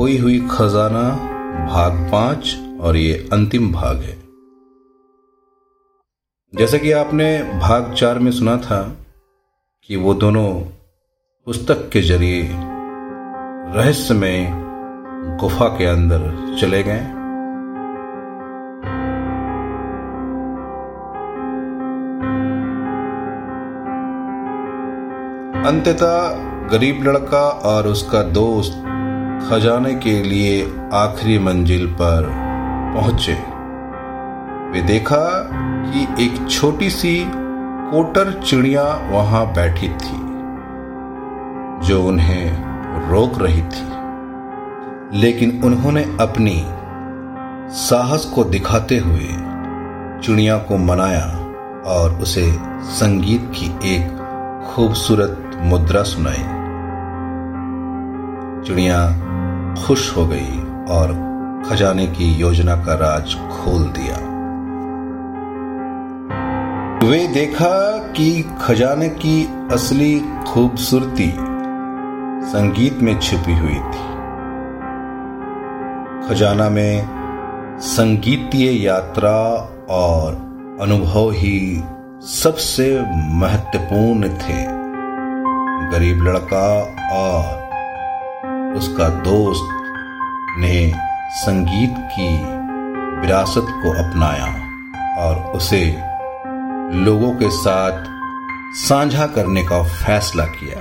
खोई हुई खजाना भाग 5 और ये अंतिम भाग है। जैसा कि आपने भाग 4 में सुना था कि वो दोनों पुस्तक के जरिए रहस्यमय गुफा के अंदर चले गए। अंततः गरीब लड़का और उसका दोस्त खजाने के लिए आखिरी मंजिल पर पहुंचे। वे देखा कि एक छोटी सी कोटर चिड़िया वहां बैठी थी जो उन्हें रोक रही थी, लेकिन उन्होंने अपनी साहस को दिखाते हुए चिड़िया को मनाया और उसे संगीत की एक खूबसूरत मुद्रा सुनाई। चिड़िया खुश हो गई और खजाने की योजना का राज खोल दिया। वे देखा कि खजाने की असली खूबसूरती संगीत में छिपी हुई थी। खजाना में संगीतीय यात्रा और अनुभव ही सबसे महत्वपूर्ण थे। गरीब लड़का और उसका दोस्त ने संगीत की विरासत को अपनाया और उसे लोगों के साथ साझा करने का फैसला किया।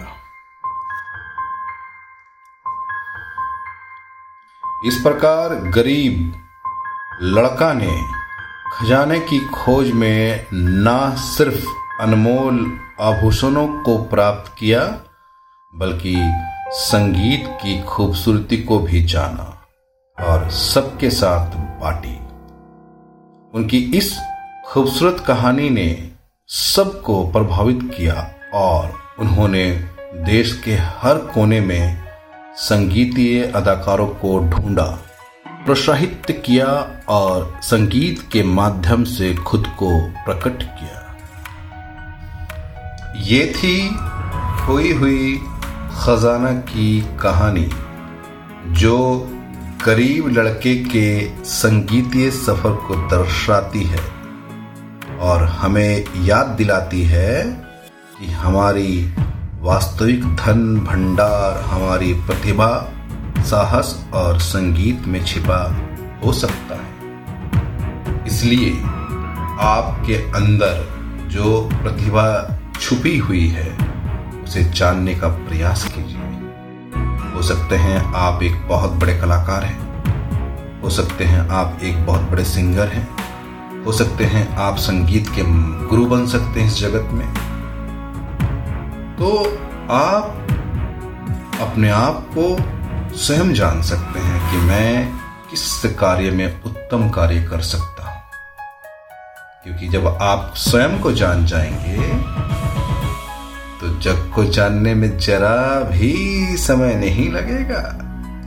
इस प्रकार गरीब लड़का ने खजाने की खोज में ना सिर्फ अनमोल आभूषणों को प्राप्त किया बल्कि संगीत की खूबसूरती को भी जाना और सबके साथ बांटी। उनकी इस खूबसूरत कहानी ने सबको प्रभावित किया और उन्होंने देश के हर कोने में संगीतीय अदाकारों को ढूंढा, प्रोत्साहित किया और संगीत के माध्यम से खुद को प्रकट किया। ये थी खोई हुई खजाना की कहानी जो गरीब लड़के के संगीतीय सफर को दर्शाती है और हमें याद दिलाती है कि हमारी वास्तविक धन भंडार हमारी प्रतिभा, साहस और संगीत में छिपा हो सकता है। इसलिए आपके अंदर जो प्रतिभा छुपी हुई है उसे जानने का प्रयास कीजिए। हो सकते हैं आप एक बहुत बड़े कलाकार हैं, हो सकते हैं आप एक बहुत बड़े सिंगर हैं, हो सकते हैं आप संगीत के गुरु बन सकते हैं इस जगत में। तो आप अपने आप को स्वयं जान सकते हैं कि मैं किस कार्य में उत्तम कार्य कर सकता हूं, क्योंकि जब आप स्वयं को जान जाएंगे तो जग को जानने में जरा भी समय नहीं लगेगा,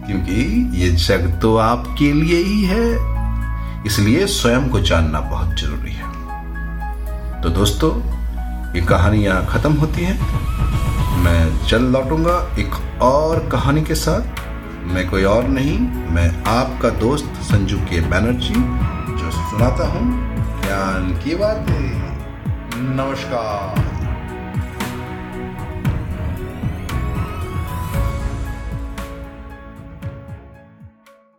क्योंकि ये जग तो आपके लिए ही है। इसलिए स्वयं को जानना बहुत जरूरी है। तो दोस्तों, ये कहानी यहाँ खत्म होती है। मैं जल्द लौटूंगा एक और कहानी के साथ। मैं कोई और नहीं, मैं आपका दोस्त संजू के बनर्जी जो सुनाता हूँ ज्ञान की बातें। नमस्कार।